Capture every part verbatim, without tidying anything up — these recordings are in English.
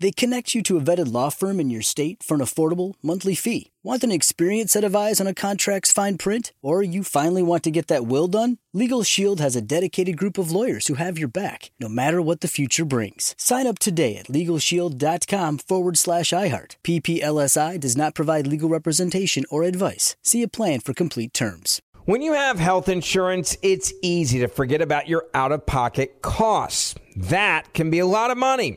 They connect you to a vetted law firm in your state for an affordable monthly fee. Want an experienced set of eyes on a contract's fine print? Or you finally want to get that will done? LegalShield has a dedicated group of lawyers who have your back, no matter what the future brings. Sign up today at LegalShield.com forward slash iHeart. P P L S I does not provide legal representation or advice. See a plan for complete terms. When you have health insurance, it's easy to forget about your out-of-pocket costs. That can be a lot of money.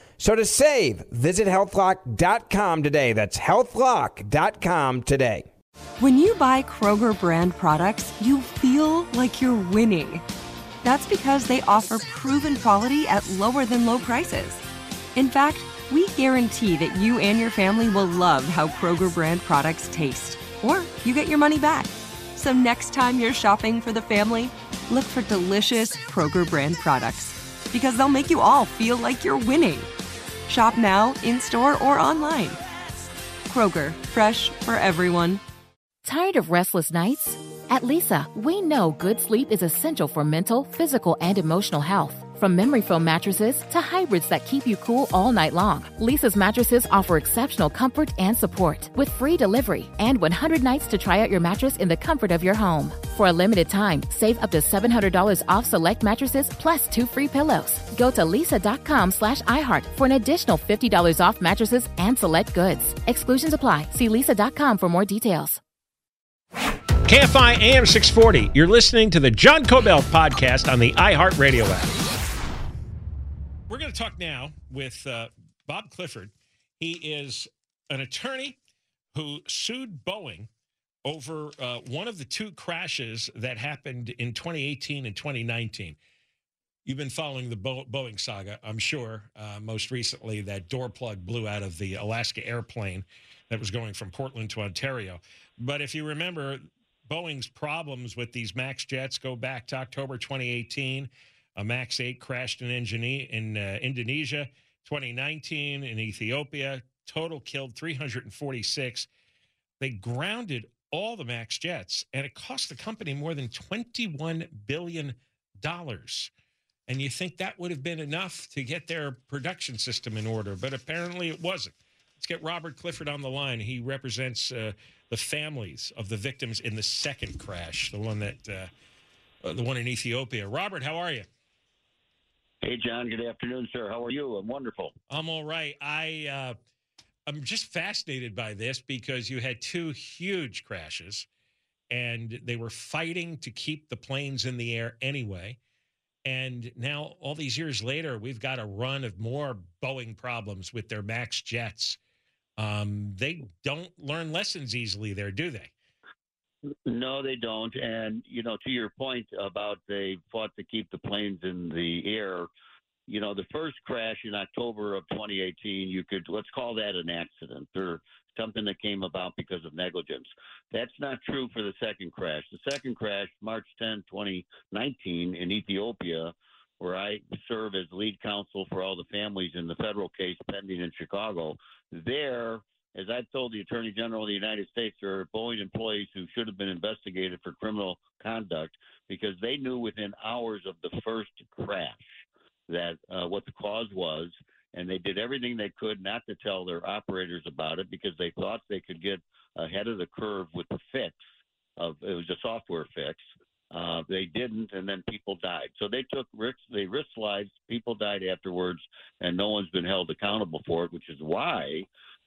So to save, visit health lock dot com today. That's health lock dot com today. When you buy Kroger brand products, you feel like you're winning. That's because they offer proven quality at lower than low prices. In fact, we guarantee that you and your family will love how Kroger brand products taste, or you get your money back. So next time you're shopping for the family, look for delicious Kroger brand products, because they'll make you all feel like you're winning. Shop now, in-store, or online. Kroger, fresh for everyone. Tired of restless nights? At Leesa, we know good sleep is essential for mental, physical, and emotional health. From memory foam mattresses to hybrids that keep you cool all night long, Leesa's mattresses offer exceptional comfort and support with free delivery and one hundred nights to try out your mattress in the comfort of your home. For a limited time, save up to seven hundred dollars off select mattresses plus two free pillows. Go to Leesa.com slash iHeart for an additional fifty dollars off mattresses and select goods. Exclusions apply. See Leesa dot com for more details. K F I A M six forty. You're listening to the John Kobylt podcast on the iHeart Radio app. We're going to talk now with uh, Bob Clifford. He is an attorney who sued Boeing over uh, one of the two crashes that happened in twenty eighteen and twenty nineteen. You've been following the Bo- Boeing saga, I'm sure. Uh, most recently, that door plug blew out of the Alaska airplane that was going from Portland to Ontario. But if you remember, Boeing's problems with these MAX jets go back to October twenty eighteen. A MAX eight crashed in, Ingenie- in uh, Indonesia, twenty nineteen in Ethiopia. Total killed three hundred forty-six. They grounded all the MAX jets, and it cost the company more than twenty-one billion dollars. And you think that would have been enough to get their production system in order, but apparently it wasn't. Let's get Robert Clifford on the line. He represents uh, the families of the victims in the second crash, the one that uh, uh, the one in Ethiopia. Robert, how are you? Hey, John. Good afternoon, sir. How are you? I'm wonderful. I'm all right. I, uh, I'm just fascinated by this because you had two huge crashes, and they were fighting to keep the planes in the air anyway. And now, all these years later, we've got a run of more Boeing problems with their MAX jets. Um, they don't learn lessons easily there, do they? No, they don't. And, you know, to your point about they fought to keep the planes in the air, you know, the first crash in October of twenty eighteen, you could, let's call that an accident or something that came about because of negligence. That's not true for the second crash. The second crash, March tenth, twenty nineteen in Ethiopia, where I serve as lead counsel for all the families in the federal case pending in Chicago, there, as I've told the Attorney General of the United States, there are Boeing employees who should have been investigated for criminal conduct because they knew within hours of the first crash that uh, what the cause was, and they did everything they could not to tell their operators about it because they thought they could get ahead of the curve with the fix. Of it was a software fix. Uh, they didn't, and then people died. So they took risks, they risk slides, people died afterwards, and no one's been held accountable for it, which is why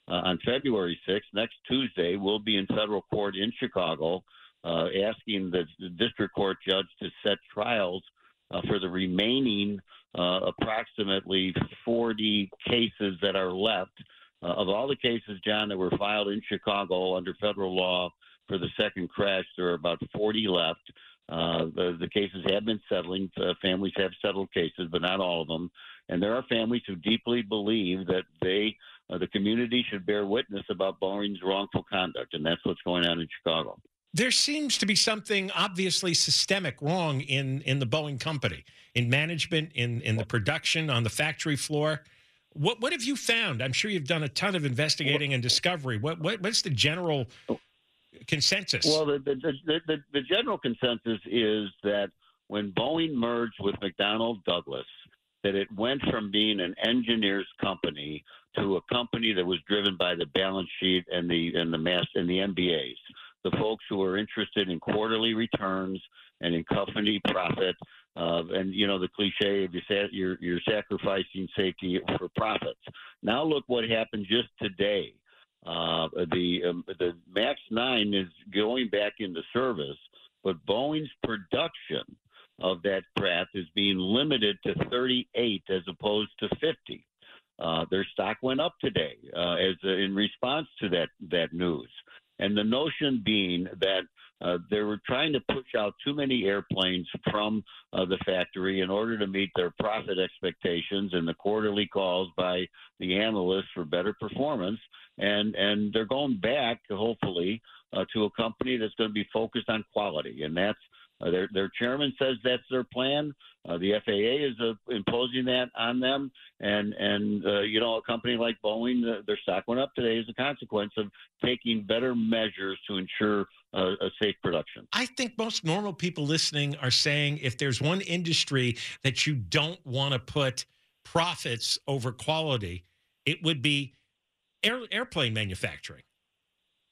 Uh, on February sixth, next Tuesday, we'll be in federal court in Chicago uh, asking the, the district court judge to set trials uh, for the remaining uh, approximately forty cases that are left. Uh, of all the cases, John, that were filed in Chicago under federal law for the second crash, there are about forty left. Uh, the, the cases have been settling. Uh, families have settled cases, but not all of them. And there are families who deeply believe that they, uh, the community should bear witness about Boeing's wrongful conduct, and that's what's going on in Chicago. There seems to be something obviously systemic wrong in, in the Boeing company, in management, in, in the production, on the factory floor. What what have you found? I'm sure you've done a ton of investigating and discovery. What, what what's the general consensus? Well, the the, the the the general consensus is that when Boeing merged with McDonnell Douglas, that it went from being an engineer's company to a company that was driven by the balance sheet and the and the mass and the M B As. The folks who are interested in quarterly returns and in company profit, uh, and you know the cliche of you're, you're, you're sacrificing safety for profits. Now look what happened just today. Uh, the um, the MAX nine is going back into service, but Boeing's production of that Pratt is being limited to thirty-eight as opposed to fifty. Uh, their stock went up today uh, as uh, in response to that that news. And the notion being that uh, they were trying to push out too many airplanes from uh, the factory in order to meet their profit expectations and the quarterly calls by the analysts for better performance. And, and they're going back, hopefully, uh, to a company that's going to be focused on quality. And that's uh, their, their chairman says that's their plan. Uh, the F A A is uh, imposing that on them, and and uh, you know a company like Boeing, uh, their stock went up today as a consequence of taking better measures to ensure uh, a safe production. I think most normal people listening are saying if there's one industry that you don't want to put profits over quality, it would be air, airplane manufacturing.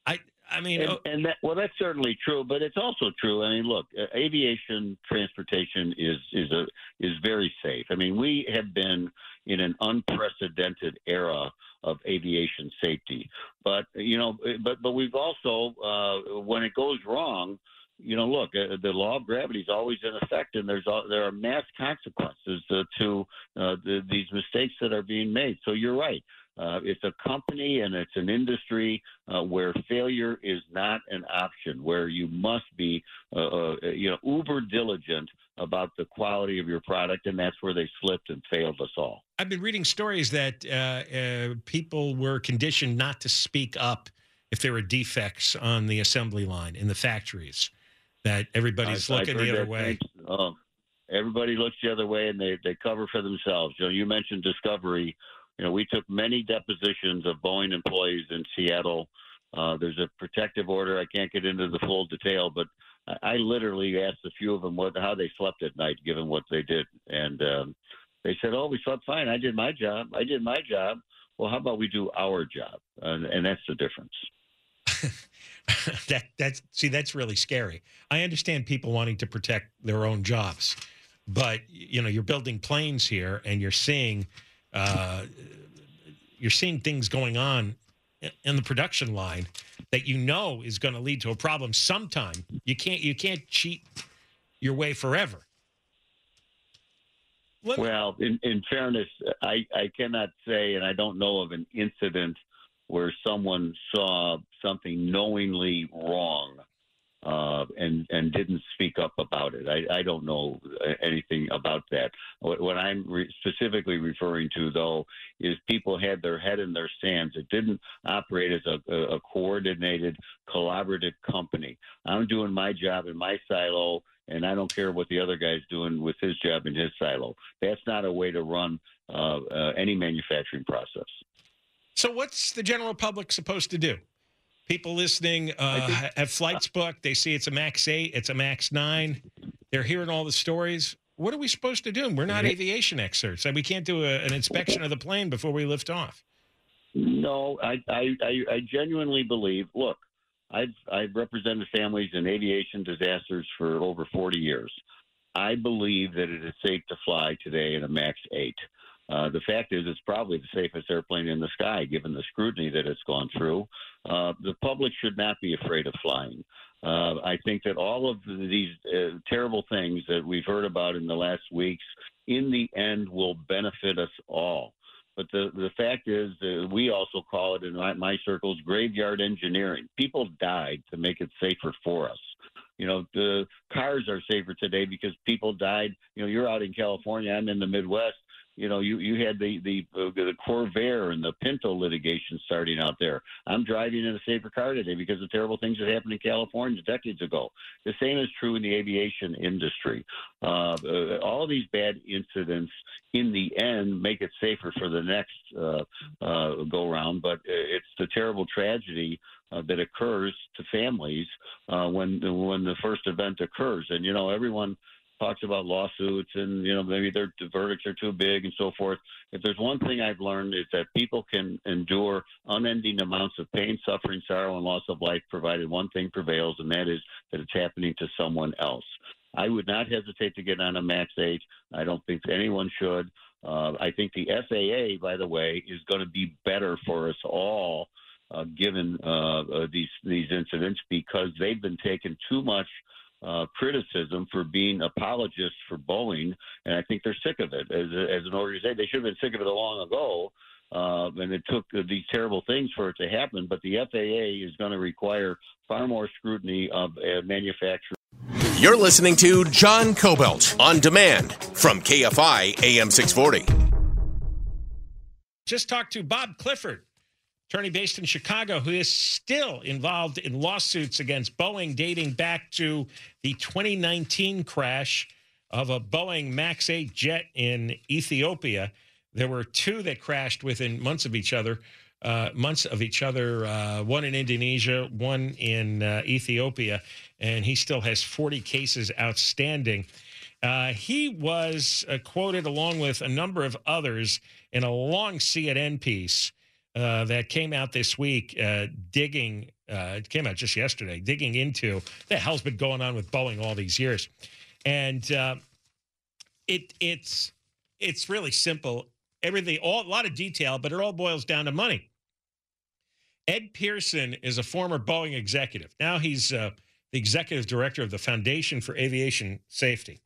I. I mean, and, and that, well, that's certainly true, but it's also true. I mean, look, aviation transportation is is a is very safe. I mean, we have been in an unprecedented era of aviation safety, but you know, but but we've also, uh, when it goes wrong, you know, look, uh, the law of gravity is always in effect, and there's uh, there are mass consequences uh, to uh, the, these mistakes that are being made. So you're right. Uh, it's a company and it's an industry uh, where failure is not an option, where you must be, uh, uh, you know, uber diligent about the quality of your product, and that's where they slipped and failed us all. I've been reading stories that uh, uh, people were conditioned not to speak up if there were defects on the assembly line in the factories, that everybody's I've, looking I've the other way. Oh, everybody looks the other way, and they, they cover for themselves. You know, you mentioned discovery. You know, we took many depositions of Boeing employees in Seattle. Uh, there's a protective order. I can't get into the full detail, but I, I literally asked a few of them what, how they slept at night, given what they did. And um, they said, oh, we slept fine. I did my job. I did my job. Well, how about we do our job? And, and that's the difference. that that's see, that's really scary. I understand people wanting to protect their own jobs, but, you know, you're building planes here and you're seeing – Uh, you're seeing things going on in the production line that you know is going to lead to a problem sometime. You can't you can't cheat your way forever. Let well, in, in fairness, I, I cannot say, and I don't know of an incident where someone saw something knowingly wrong Uh, and and didn't speak up about it. I, I don't know anything about that. What, what I'm re- specifically referring to, though, is people had their head in their sands. It didn't operate as a, a coordinated, collaborative company. I'm doing my job in my silo, and I don't care what the other guy's doing with his job in his silo. That's not a way to run uh, uh, any manufacturing process. So what's the general public supposed to do? People listening uh, think, have flights booked. They see it's a MAX eight, it's a MAX nine. They're hearing all the stories. What are we supposed to do? We're not aviation experts, and we can't do a, an inspection of the plane before we lift off. No, I, I, I genuinely believe. Look, I've I've represented families in aviation disasters for over forty years. I believe that it is safe to fly today in a MAX eight. Uh, the fact is, it's probably the safest airplane in the sky, given the scrutiny that it's gone through. Uh, the public should not be afraid of flying. Uh, I think that all of these uh, terrible things that we've heard about in the last weeks, in the end, will benefit us all. But the, the fact is, uh, we also call it in my, my circles graveyard engineering. People died to make it safer for us. You know, the cars are safer today because people died. You know, you're out in California. I'm in the Midwest. You know, you, you had the, the, uh, the Corvair and the Pinto litigation starting out there. I'm driving in a safer car today because of terrible things that happened in California decades ago. The same is true in the aviation industry. Uh, uh, all these bad incidents, in the end, make it safer for the next uh, uh, go-round, but it's the terrible tragedy Uh, that occurs to families uh, when when the first event occurs. And, you know, everyone talks about lawsuits and, you know, maybe their verdicts are too big and so forth. If there's one thing I've learned is that people can endure unending amounts of pain, suffering, sorrow, and loss of life, provided one thing prevails, and that is that it's happening to someone else. I would not hesitate to get on a MAX eight. I don't think anyone should. Uh, I think the F A A, by the way, is going to be better for us all Uh, given uh, uh, these these incidents, because they've been taking too much uh, criticism for being apologists for Boeing, and I think they're sick of it. As a, as an organization, they should have been sick of it long ago, uh, and it took these terrible things for it to happen. But the F A A is going to require far more scrutiny of uh, manufacturers. You're listening to John Kobylt on demand from K F I A M six forty. Just talked to Bob Clifford, attorney based in Chicago, who is still involved in lawsuits against Boeing dating back to the twenty nineteen crash of a Boeing MAX eight jet in Ethiopia. There were two that crashed within months of each other, uh, months of each other, uh, one in Indonesia, one in uh, Ethiopia, and he still has forty cases outstanding. Uh, he was uh, quoted along with a number of others in a long C N N piece Uh, that came out this week, uh, digging, uh, it came out just yesterday, digging into what the hell's been going on with Boeing all these years. And uh, it it's it's really simple. Everything, all, a lot of detail, but it all boils down to money. Ed Pearson is a former Boeing executive. Now he's uh, the executive director of the Foundation for Aviation Safety.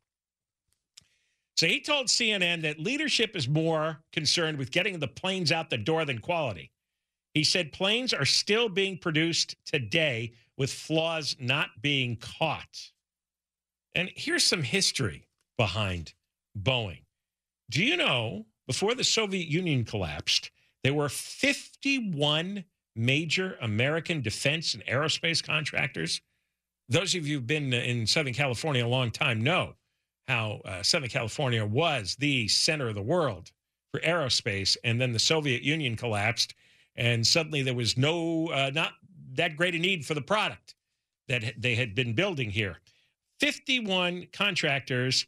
So he told C N N that leadership is more concerned with getting the planes out the door than quality. He said planes are still being produced today with flaws not being caught. And here's some history behind Boeing. Do you know, before the Soviet Union collapsed, there were fifty-one major American defense and aerospace contractors? Those of you who've been in Southern California a long time know how uh, Southern California was the center of the world for aerospace, and then the Soviet Union collapsed, and suddenly there was no, uh, not that great a need for the product that they had been building here. fifty-one contractors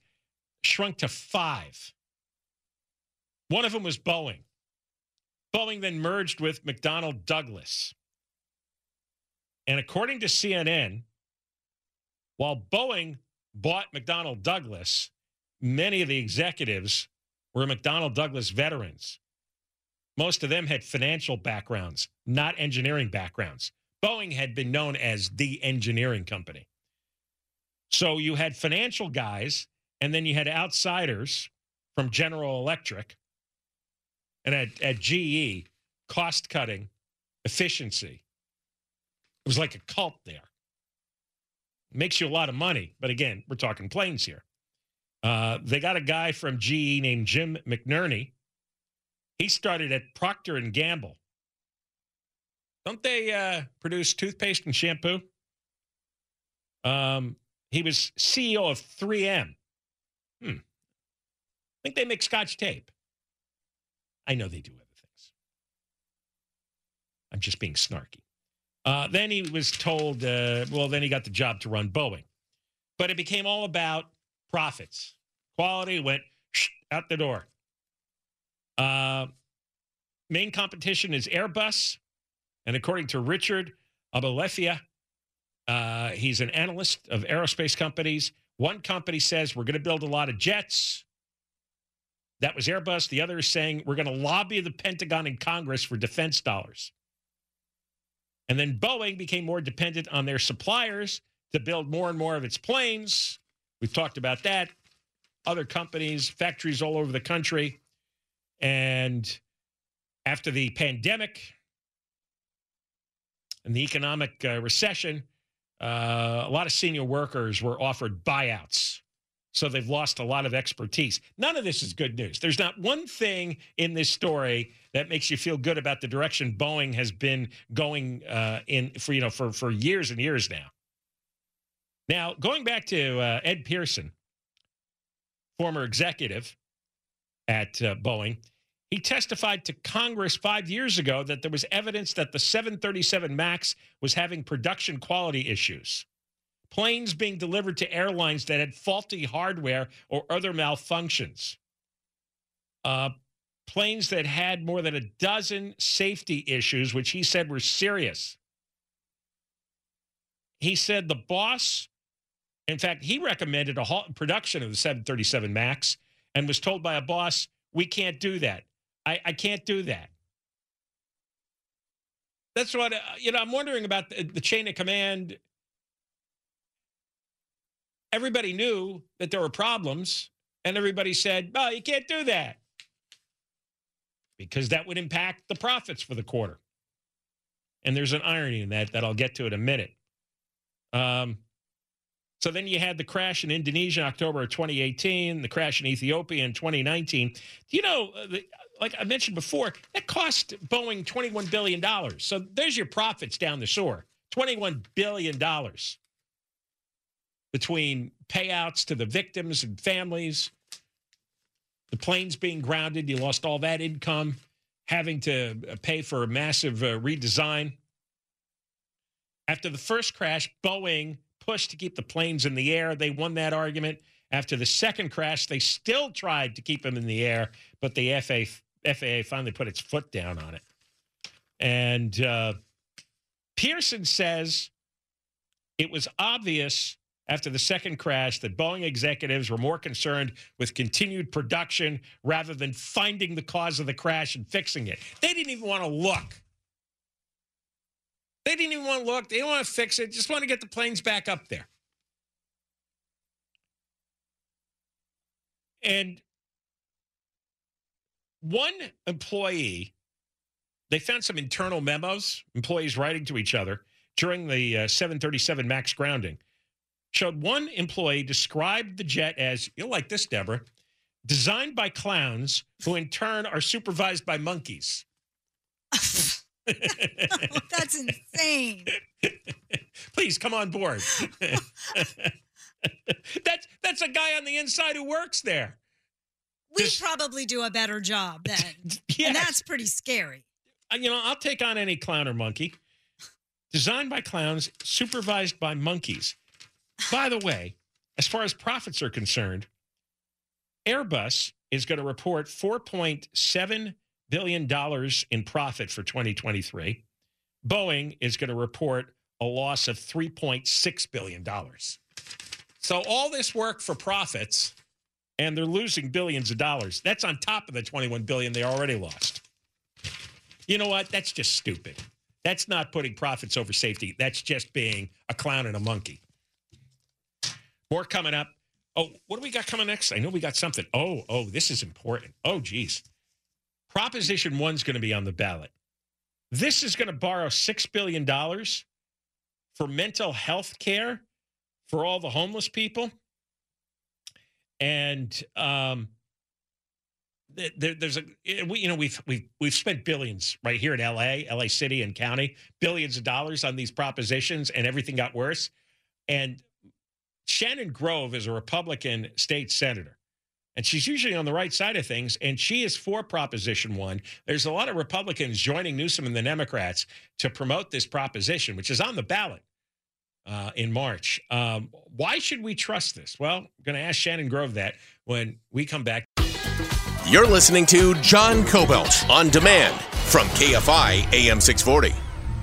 shrunk to five. One of them was Boeing. Boeing then merged with McDonnell Douglas. And according to C N N, while Boeing bought McDonnell Douglas, many of the executives were McDonnell Douglas veterans. Most of them had financial backgrounds, not engineering backgrounds. Boeing had been known as the engineering company. So you had financial guys, and then you had outsiders from General Electric, and at, at G E, cost cutting, efficiency. It was like a cult there. Makes you a lot of money, but again, we're talking planes here. Uh, they got a guy from G E named Jim McNerney. He started at Procter and Gamble. Don't they uh, produce toothpaste and shampoo? Um, he was C E O of three M. Hmm. I think they make Scotch tape. I know they do other things. I'm just being snarky. Uh, then he was told, uh, well, then he got the job to run Boeing. But it became all about profits. Quality went shh, out the door. Uh, main competition is Airbus. And according to Richard Abalefia, uh, he's an analyst of aerospace companies. One company says, we're going to build a lot of jets. That was Airbus. The other is saying, we're going to lobby the Pentagon and Congress for defense dollars. And then Boeing became more dependent on their suppliers to build more and more of its planes. We've talked about that. Other companies, factories all over the country. And after the pandemic and the economic uh, recession, Uh, a lot of senior workers were offered buyouts. So they've lost a lot of expertise. None of this is good news. There's not one thing in this story that makes you feel good about the direction Boeing has been going uh, in for, you know, for, for years and years now. Now, going back to uh, Ed Pearson, former executive at uh, Boeing, he testified to Congress five years ago that there was evidence that the seven thirty-seven Max was having production quality issues. Planes being delivered to airlines that had faulty hardware or other malfunctions. Uh, planes that had more than a dozen safety issues, which he said were serious. He said the boss, in fact, he recommended a halt in production of the seven thirty-seven Max and was told by a boss, we can't do that. I, I can't do that. That's what, you know, I'm wondering about the, the chain of command. Everybody knew that there were problems, and everybody said, oh, you can't do that, because that would impact the profits for the quarter. And there's an irony in that that I'll get to in a minute. Um, so then you had the crash in Indonesia in October of twenty eighteen, the crash in Ethiopia in twenty nineteen. You know, like I mentioned before, that cost Boeing twenty-one billion dollars. So there's your profits down the shore, twenty-one billion dollars. Between payouts to the victims and families, the planes being grounded, you lost all that income, having to pay for a massive uh, redesign. After the first crash, Boeing pushed to keep the planes in the air. They won that argument. After the second crash, they still tried to keep them in the air, but the F A A finally put its foot down on it. And uh, Pearson says it was obvious after the second crash that Boeing executives were more concerned with continued production rather than finding the cause of the crash and fixing it. They didn't even want to look. They didn't even want to look. They didn't want to fix it. Just want to get the planes back up there. And one employee, they found some internal memos, employees writing to each other during the uh, seven thirty-seven Max grounding. Showed one employee described the jet as, you'll like this, Deborah, designed by clowns who in turn are supervised by monkeys. Oh, that's insane. Please come on board. that's that's a guy on the inside who works there. We Just, probably do a better job then. Yes. And that's pretty scary. You know, I'll take on any clown or monkey. Designed by clowns, supervised by monkeys. By the way, as far as profits are concerned, Airbus is going to report four point seven billion dollars in profit for twenty twenty-three. Boeing is going to report a loss of three point six billion dollars. So all this work for profits, and they're losing billions of dollars. That's on top of the twenty-one billion dollars they already lost. You know what? That's just stupid. That's not putting profits over safety. That's just being a clown and a monkey. More coming up. Oh, what do we got coming next? I know we got something. Oh, oh, this is important. Oh, geez. Proposition one is going to be on the ballot. This is going to borrow six billion dollars for mental health care for all the homeless people. And um, there, there's a, we, you know, we've, we've, we've spent billions right here in L A, L A City and County, billions of dollars on these propositions, and everything got worse. And Shannon Grove is a Republican state senator, and she's usually on the right side of things, and she is for Proposition one. There's a lot of Republicans joining Newsom and the Democrats to promote this proposition, which is on the ballot uh, in March. Um, why should we trust this? Well, I'm going to ask Shannon Grove that when we come back. You're listening to John Kobylt on demand from K F I A M six forty.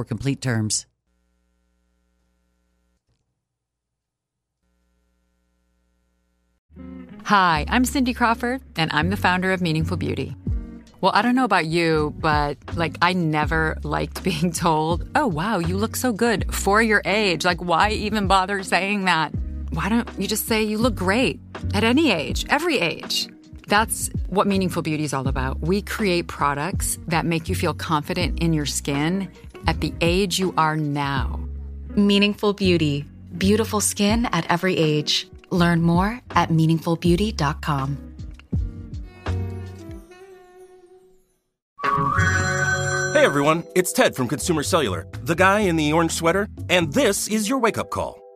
complete terms. Hi, I'm Cindy Crawford, and I'm the founder of Meaningful Beauty. Well, I don't know about you, but, like, I never liked being told, oh, wow, you look so good for your age. Like, why even bother saying that? Why don't you just say you look great at any age, every age? That's what Meaningful Beauty is all about. We create products that make you feel confident in your skin at the age you are now. Meaningful Beauty. Beautiful skin at every age. Learn more at meaningful beauty dot com. Hey everyone, it's Ted from Consumer Cellular, the guy in the orange sweater, and this is your wake-up call.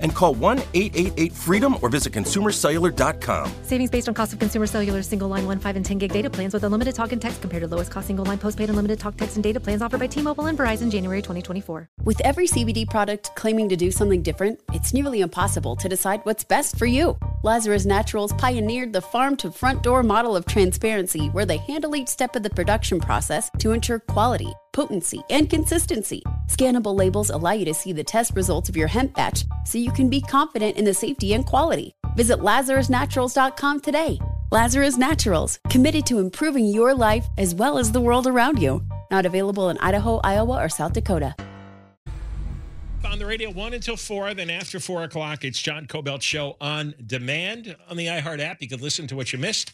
and call one eight eight eight freedom or visit consumer cellular dot com. Savings based on cost of Consumer Cellular single line one, five, and ten gig data plans with unlimited talk and text compared to lowest cost single line postpaid unlimited talk, text, and data plans offered by T-Mobile and Verizon January twenty twenty-four. With every C B D product claiming to do something different, it's nearly impossible to decide what's best for you. Lazarus Naturals pioneered the farm-to-front-door model of transparency where they handle each step of the production process to ensure quality, potency, and consistency. Scannable labels allow you to see the test results of your hemp batch so you can be confident in the safety and quality. Visit lazarus naturals dot com today. Lazarus Naturals, committed to improving your life as well as the world around you. Not available in Idaho, Iowa, or South Dakota. On the radio, one until four. Then after four o'clock, it's John Kobylt Show on demand on the iHeart app. You can listen to what you missed.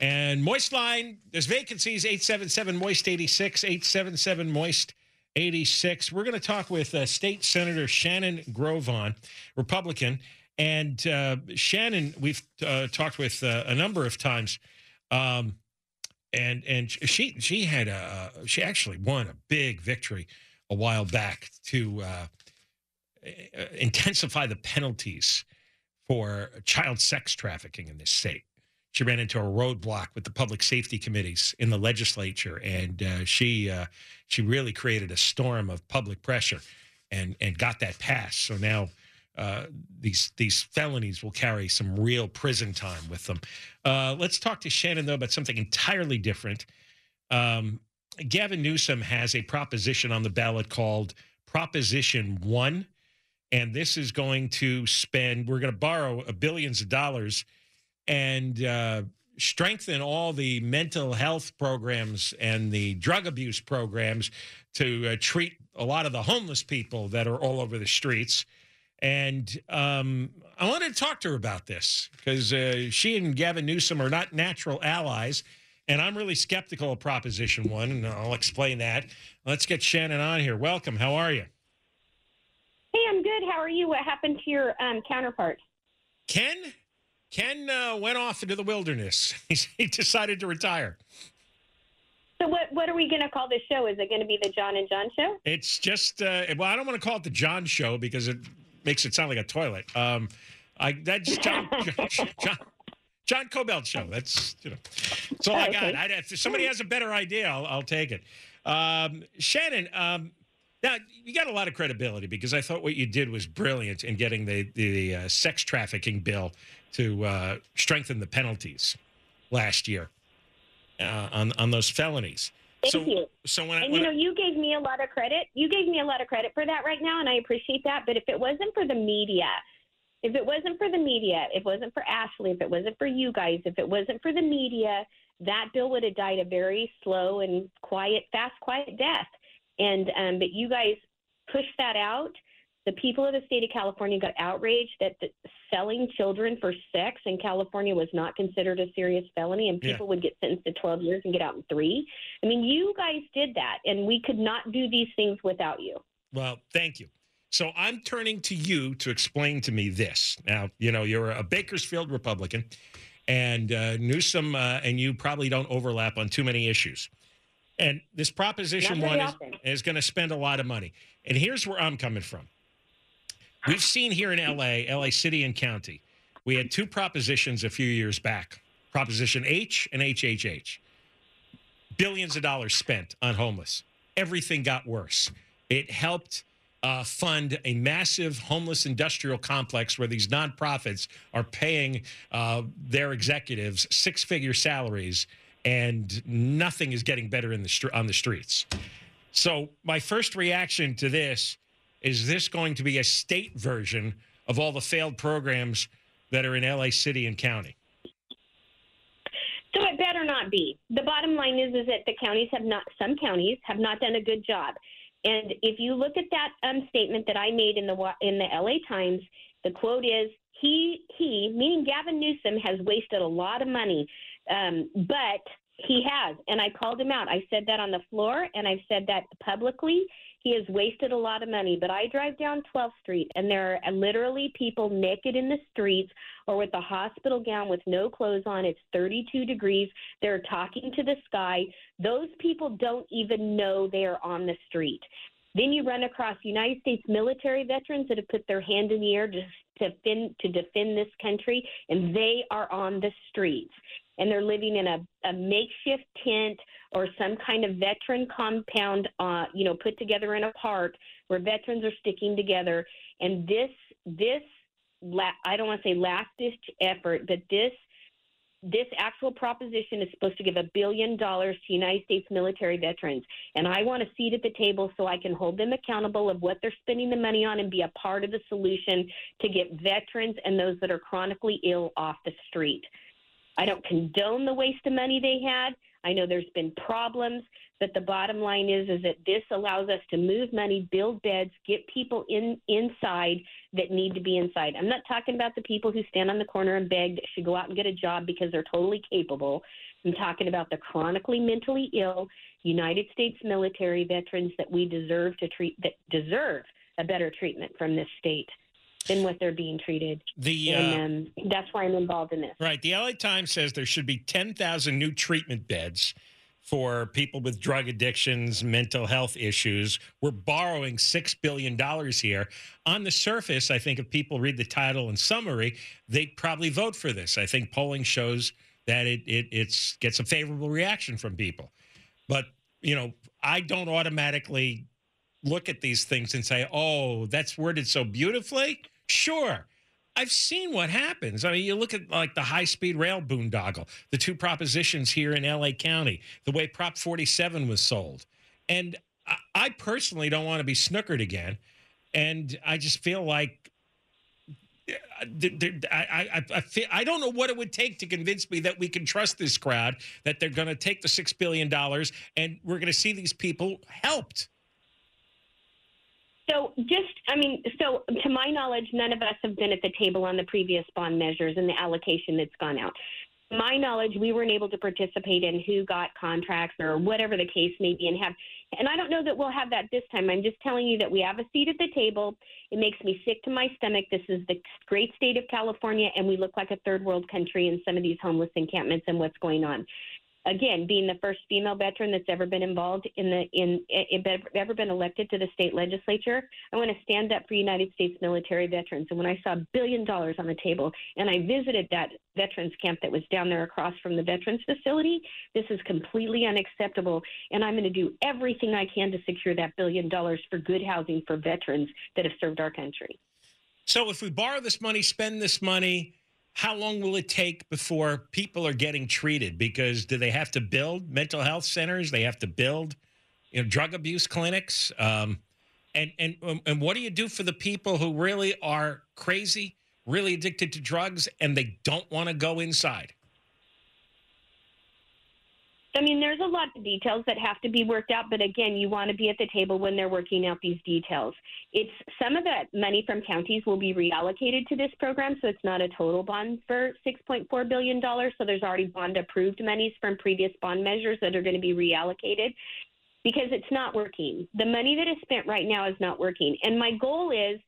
And Moistline, there's vacancies, eight seven seven moist eight six. We're going to talk with uh, State Senator Shannon Grove, on Republican. And uh, Shannon, we've uh, talked with uh, a number of times. Um, and and she she had a, she actually won a big victory a while back to uh, intensify the penalties for child sex trafficking in this state. She ran into a roadblock with the public safety committees in the legislature, and uh, she uh, she really created a storm of public pressure, and and got that passed. So now uh, these these felonies will carry some real prison time with them. Uh, let's talk to Shannon though about something entirely different. Um, Gavin Newsom has a proposition on the ballot called Proposition one, and this is going to spend. We're going to borrow billions of dollars. And uh, strengthen all the mental health programs and the drug abuse programs to uh, treat a lot of the homeless people that are all over the streets. And um, I wanted to talk to her about this because uh, she and Gavin Newsom are not natural allies. And I'm really skeptical of Proposition one, and I'll explain that. Let's get Shannon on here. Welcome. How are you? Hey, I'm good. How are you? What happened to your um, counterpart? Ken? Ken uh, went off into the wilderness. He decided to retire. So what, what are we going to call this show? Is it going to be the John and John show? It's just, uh, well, I don't want to call it the John show because it makes it sound like a toilet. Um, I That's John, John, John, John Kobylt show. That's, you know, that's all oh, I got. Okay. I'd, if somebody has a better idea, I'll, I'll take it. Um, Shannon, um, now you got a lot of credibility because I thought what you did was brilliant in getting the, the uh, sex trafficking bill to uh, strengthen the penalties last year uh, on on those felonies. Thank so, you. So when and I, when you know, I, you gave me a lot of credit. You gave me a lot of credit for that right now, and I appreciate that. But if it wasn't for the media, if it wasn't for the media, if it wasn't for Ashley, if it wasn't for you guys, if it wasn't for the media, that bill would have died a very slow and quiet, fast, quiet death. And um, but you guys pushed that out. The people of the state of California got outraged that the selling children for sex in California was not considered a serious felony, and people yeah. would get sentenced to twelve years and get out in three. I mean, you guys did that, and we could not do these things without you. Well, thank you. So I'm turning to you to explain to me this. Now, you know, you're a Bakersfield Republican, and uh, Newsom uh, and you probably don't overlap on too many issues. And this Proposition one is, is going to spend a lot of money. And here's where I'm coming from. We've seen here in L A, L A City and County, we had two propositions a few years back, Proposition H and H H H. Billions of dollars spent on homeless. Everything got worse. It helped uh, fund a massive homeless industrial complex where these nonprofits are paying uh, their executives six-figure salaries and nothing is getting better in the str- on the streets. So my first reaction to this is this going to be a state version of all the failed programs that are in L A City and County? So it better not be. The bottom line is, is that the counties have not, some counties have not done a good job. And if you look at that um, statement that I made in the in the L A Times, the quote is, he, he meaning Gavin Newsom, has wasted a lot of money, um, but he has. And I called him out. I said that on the floor, and I've said that publicly. He has wasted a lot of money, but I drive down twelfth street, and there are literally people naked in the streets or with a hospital gown with no clothes on. It's thirty-two degrees. They're talking to the sky. Those people don't even know they are on the street. Then you run across United States military veterans that have put their hand in the air to defend, to defend this country, and they are on the streets. And they're living in a, a makeshift tent or some kind of veteran compound, uh, you know, put together in a park where veterans are sticking together. And this, this, la- I don't want to say last-ditch effort, but this, this actual proposition is supposed to give a billion dollars to United States military veterans. And I want a seat at the table so I can hold them accountable of what they're spending the money on and be a part of the solution to get veterans and those that are chronically ill off the street. I don't condone the waste of money they had. I know there's been problems, but the bottom line is, is that this allows us to move money, build beds, get people in inside that need to be inside. I'm not talking about the people who stand on the corner and beg that should go out and get a job because they're totally capable. I'm talking about the chronically mentally ill United States military veterans that we deserve to treat, that deserve a better treatment from this state than what they're being treated. The, uh, and um, that's why I'm involved in this. Right. The L A Times says there should be ten thousand new treatment beds for people with drug addictions, mental health issues. We're borrowing six billion dollars here. On the surface, I think if people read the title and summary, they'd probably vote for this. I think polling shows that it, it it's, gets a favorable reaction from people. But, you know, I don't automatically look at these things and say, oh, that's worded so beautifully. Sure. I've seen what happens. I mean, you look at like the high-speed rail boondoggle, the two propositions here in L A County, the way Prop forty-seven was sold. And I personally don't want to be snookered again. And I just feel like I, I, I, feel, I don't know what it would take to convince me that we can trust this crowd, that they're going to take the six billion dollars and we're going to see these people helped. So just, I mean, so to my knowledge, none of us have been at the table on the previous bond measures and the allocation that's gone out. To my knowledge, we weren't able to participate in who got contracts or whatever the case may be, and have, and I don't know that we'll have that this time. I'm just telling you that we have a seat at the table. It makes me sick to my stomach. This is the great state of California, and we look like a third world country in some of these homeless encampments and what's going on. Again, being the first female veteran that's ever been involved in the in, in ever been elected to the state legislature, I want to stand up for United States military veterans. And when I saw a billion dollars on the table, and I visited that veterans camp that was down there across from the veterans facility, this is completely unacceptable. And I'm going to do everything I can to secure that billion dollars for good housing for veterans that have served our country. So if we borrow this money, spend this money, how long will it take before people are getting treated? Because do they have to build mental health centers? They have to build, you know, drug abuse clinics. Um, and and and what do you do for the people who really are crazy, really addicted to drugs, and they don't want to go inside? I mean, there's a lot of details that have to be worked out, but again, you want to be at the table when they're working out these details. It's some of that money from counties will be reallocated to this program, so it's not a total bond for six point four billion dollars, so there's already bond-approved monies from previous bond measures that are going to be reallocated because it's not working. The money that is spent right now is not working, and my goal is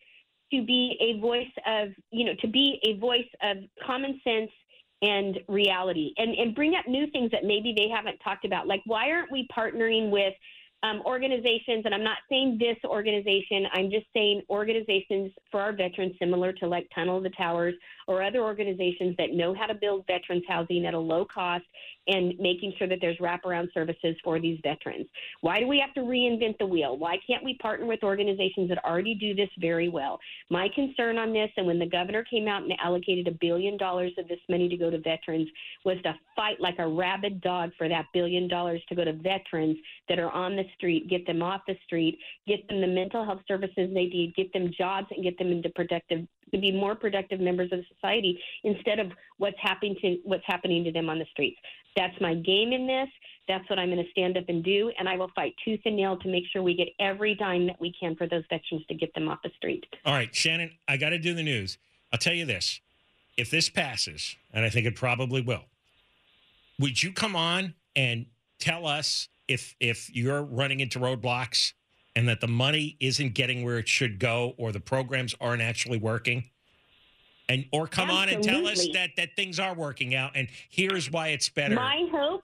to be a voice of, you know, to be a voice of common sense and reality, and, and bring up new things that maybe they haven't talked about. Like, why aren't we partnering with um, organizations, and I'm not saying this organization, I'm just saying organizations for our veterans similar to like Tunnel of the Towers or other organizations that know how to build veterans housing at a low cost and making sure that there's wraparound services for these veterans. Why do we have to reinvent the wheel? Why can't we partner with organizations that already do this very well? My concern on this, and when the governor came out and allocated a billion dollars of this money to go to veterans, was to fight like a rabid dog for that billion dollars to go to veterans that are on the street, get them off the street, get them the mental health services they need, get them jobs, and get them into productive to be more productive members of society instead of what's happening to what's happening to them on the streets. That's my game in this. That's what I'm going to stand up and do, and I will fight tooth and nail to make sure we get every dime that we can for those veterans to get them off the street. All right, Shannon, I got to do the news. I'll tell you this. If this passes, and I think it probably will, would you come on and tell us if if you're running into roadblocks and that the money isn't getting where it should go or the programs aren't actually working? And or come Absolutely. on and tell us that, that things are working out, and here's why it's better. My hope,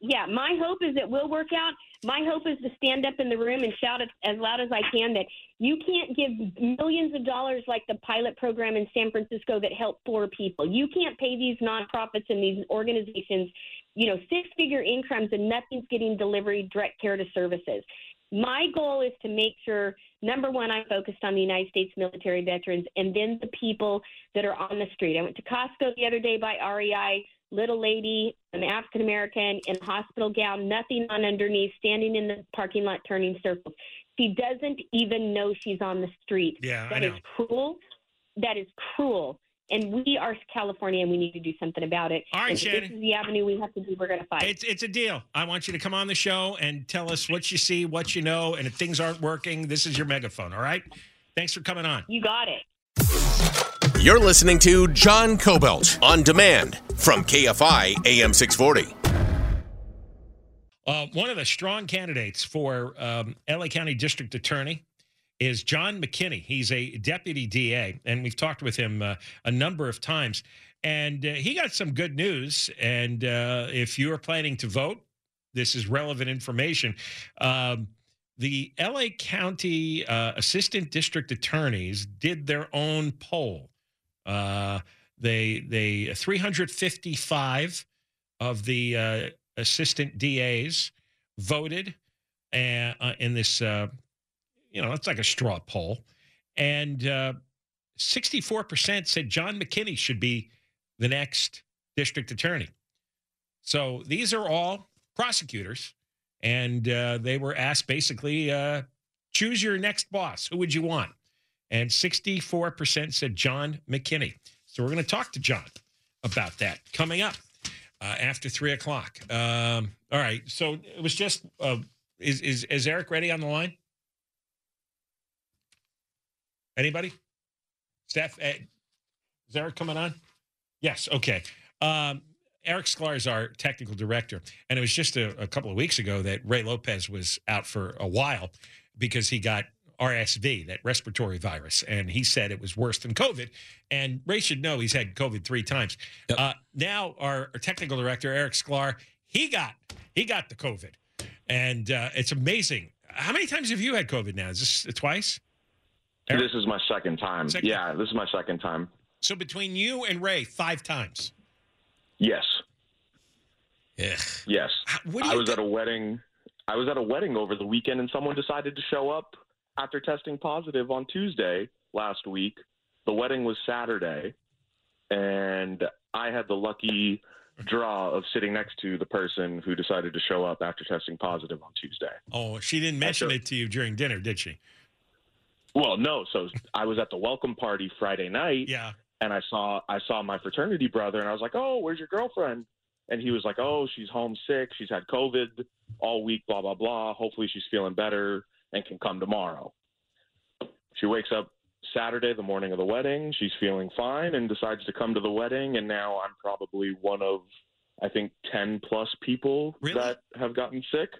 yeah, my hope is it will work out. My hope is to stand up in the room and shout as, as loud as I can that you can't give millions of dollars like the pilot program in San Francisco that helped poor people. You can't pay these nonprofits and these organizations, you know, six-figure incomes and nothing's getting delivery, direct care to services. My goal is to make sure, number one, I focused on the United States military veterans and then the people that are on the street. I went to Costco the other day by R E I, little lady, an African-American in a hospital gown, nothing on underneath, standing in the parking lot turning circles. She doesn't even know she's on the street. Yeah, that I know. is cruel. That is cruel. And we are California, and we need to do something about it. All right, and Shannon. This is the avenue we have to do. We're going to fight. It's, it's a deal. I want you to come on the show and tell us what you see, what you know, and if things aren't working, this is your megaphone, all right? Thanks for coming on. You got it. You're listening to John Kobylt on demand from K F I A M six forty. Uh, one of the strong candidates for um, L A County District Attorney is John McKinney. He's a deputy D A, and we've talked with him uh, a number of times. And uh, he got some good news, and uh, if you're planning to vote, this is relevant information. Um, the L A County uh, Assistant District Attorneys did their own poll. Uh, they, they three hundred fifty-five of the uh, assistant D As voted uh, in this uh You know, it's like a straw poll. And uh, sixty-four percent said John McKinney should be the next district attorney. So these are all prosecutors. And uh, they were asked basically, uh, choose your next boss. Who would you want? And sixty-four percent said John McKinney. So we're going to talk to John about that coming up uh, after three o'clock. Um, all right. So it was just, uh, is, is, is Eric ready on the line? Anybody? Steph, is Eric coming on? Yes, okay. Um, Eric Sklar is our technical director. And it was just a, a couple of weeks ago that Ray Lopez was out for a while because he got R S V, that respiratory virus. And he said it was worse than COVID. And Ray should know he's had COVID three times. Yep. Uh, now our, our technical director, Eric Sklar, he got he got the COVID. And uh, it's amazing. How many times have you had COVID now? Is this twice? This is my second time. Second. Yeah, this is my second time. So between you and Ray, five times. Yes. Yeah. Yes. What do you I was th- at a wedding. I was at a wedding over the weekend, and someone decided to show up after testing positive on Tuesday last week. The wedding was Saturday, and I had the lucky draw of sitting next to the person who decided to show up after testing positive on Tuesday. Oh, she didn't mention it to you during dinner, did she? Well, no. So I was at the welcome party Friday night, yeah. and I saw I saw my fraternity brother, and I was like, "Oh, where's your girlfriend?" And he was like, "Oh, she's homesick. She's had COVID all week. Blah blah blah. Hopefully, she's feeling better and can come tomorrow." She wakes up Saturday, the morning of the wedding. She's feeling fine and decides to come to the wedding. And now I'm probably one of, I think, ten plus people really? that have gotten sick.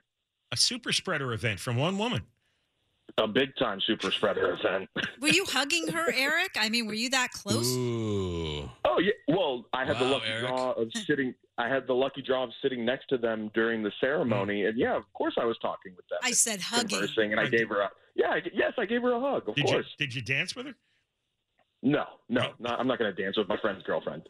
A super spreader event from one woman. a big-time super spreader event. Were you hugging her, Eric? I mean, were you that close? Ooh. Oh, yeah. Well, I had wow, the lucky Eric. draw of sitting I had the lucky draw of sitting next to them during the ceremony, and yeah, of course I was talking with them. I said hugging. Conversing, and I gave her a yeah, I, yes, I gave her a hug, of did course. You, did you dance with her? No, no, not, I'm not going to dance with my friend's girlfriend.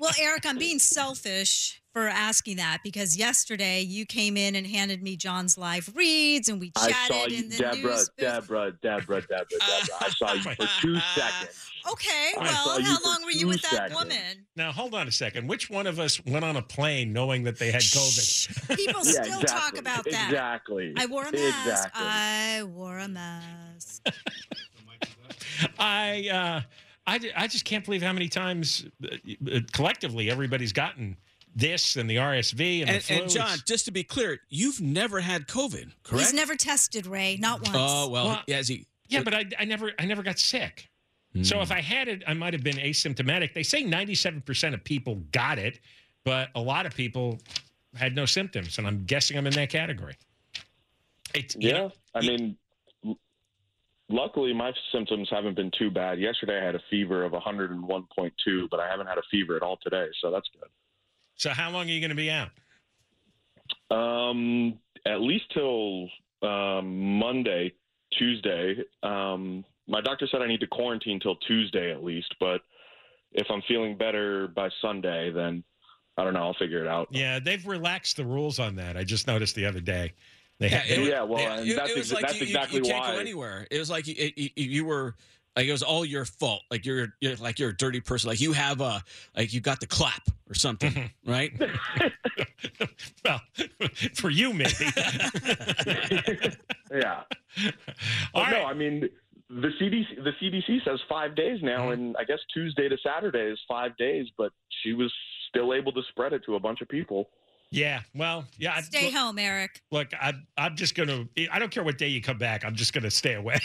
Well, Eric, I'm being selfish for asking that because yesterday you came in and handed me John's live reads, and we chatted. I saw you, in the Deborah, news Deborah, Deborah, Deborah, Deborah, Deborah. I saw you for two seconds. Okay, I well, how long were you with that seconds. woman? Now, hold on a second. Which one of us went on a plane knowing that they had COVID? People yeah, still exactly. talk about that. Exactly. I wore a mask. Exactly. I wore a mask. I, uh, I, I just can't believe how many times uh, collectively everybody's gotten this and the R S V and, and the flu. And, John, just to be clear, you've never had COVID, correct? He's never tested, Ray, not once. Oh, well, well as he, yeah, but I, I, never, I never got sick. Mm. So if I had it, I might have been asymptomatic. They say ninety-seven percent of people got it, but a lot of people had no symptoms, and I'm guessing I'm in that category. It, yeah, you know, I it, mean... Luckily, my symptoms haven't been too bad. Yesterday, I had a fever of one oh one point two, but I haven't had a fever at all today, so that's good. So how long are you going to be out? Um, at least till um, Monday, Tuesday. Um, my doctor said I need to quarantine till Tuesday at least, but if I'm feeling better by Sunday, then I don't know. I'll figure it out. Yeah, they've relaxed the rules on that. I just noticed the other day. They yeah, it, yeah, well, they, and that's, exa- like that's you, exactly why. You can't why. go anywhere. It was like you, you, you were, like it was all your fault. Like you're, you're, like you're a dirty person. Like you have a, like you got the clap or something, right? Well, for you maybe. Yeah. All right. No, I mean the C D C, the C D C says five days now, mm-hmm. and I guess Tuesday to Saturday is five days. But she was still able to spread it to a bunch of people. Yeah, well, yeah. Stay look, home, Eric. Look, I, I'm just going to – I don't care what day you come back. I'm just going to stay away.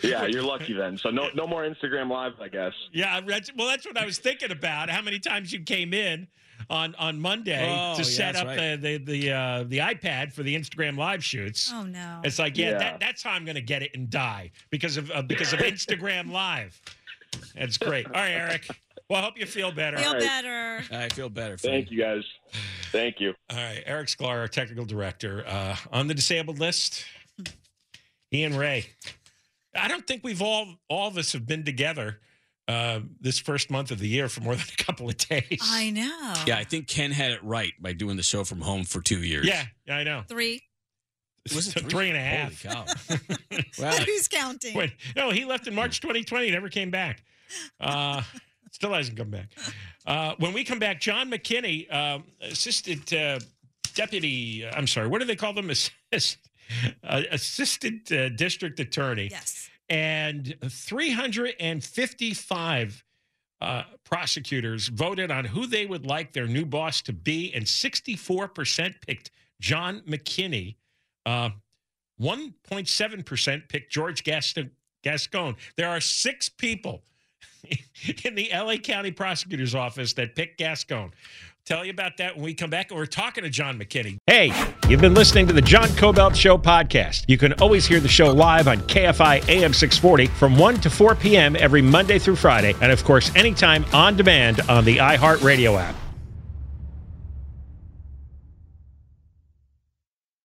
Yeah, you're lucky then. So no no more Instagram Live, I guess. Yeah, well, that's what I was thinking about, how many times you came in on, on Monday oh, to set yeah, up right. the the the, uh, the iPad for the Instagram Live shoots. Oh, no. It's like, yeah, yeah. That, that's how I'm going to get it and die because of uh, because of Instagram Live. That's great. All right, Eric. Well, I hope you feel better. Feel right. better. I feel better. Thank you. you guys. Thank you. All right. Eric Sklar, our technical director, uh, on the disabled list. Ian Ray. I don't think we've all, all of us have been together uh, this first month of the year for more than a couple of days. I know. Yeah, I think Ken had it right by doing the show from home for two years. Yeah, I know. Three. Was it three? three and a half. Holy cow. Wow. Who's counting? Wait, no, he left in March twenty twenty, never came back. Uh Still hasn't come back. Uh, when we come back, John McKinney, uh, assistant uh, deputy, I'm sorry, what do they call them? Assist, uh, assistant uh, district attorney. Yes. And three hundred fifty-five uh, prosecutors voted on who they would like their new boss to be, and sixty-four percent picked John McKinney. Uh, one point seven percent picked George Gaston- Gascon. There are six people in the L A County Prosecutor's Office that picked Gascon. Tell you about that when we come back. We're talking to John McKinney. Hey, you've been listening to the John Kobylt Show podcast. You can always hear the show live on K F I A M six forty from one to four p.m. every Monday through Friday. And, of course, anytime on demand on the iHeart Radio app.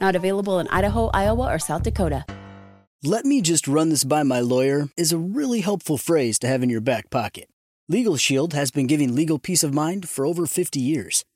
Not available in Idaho, Iowa, or South Dakota. let me just run this by my lawyer is a really helpful phrase to have in your back pocket. LegalShield has been giving legal peace of mind for over fifty years.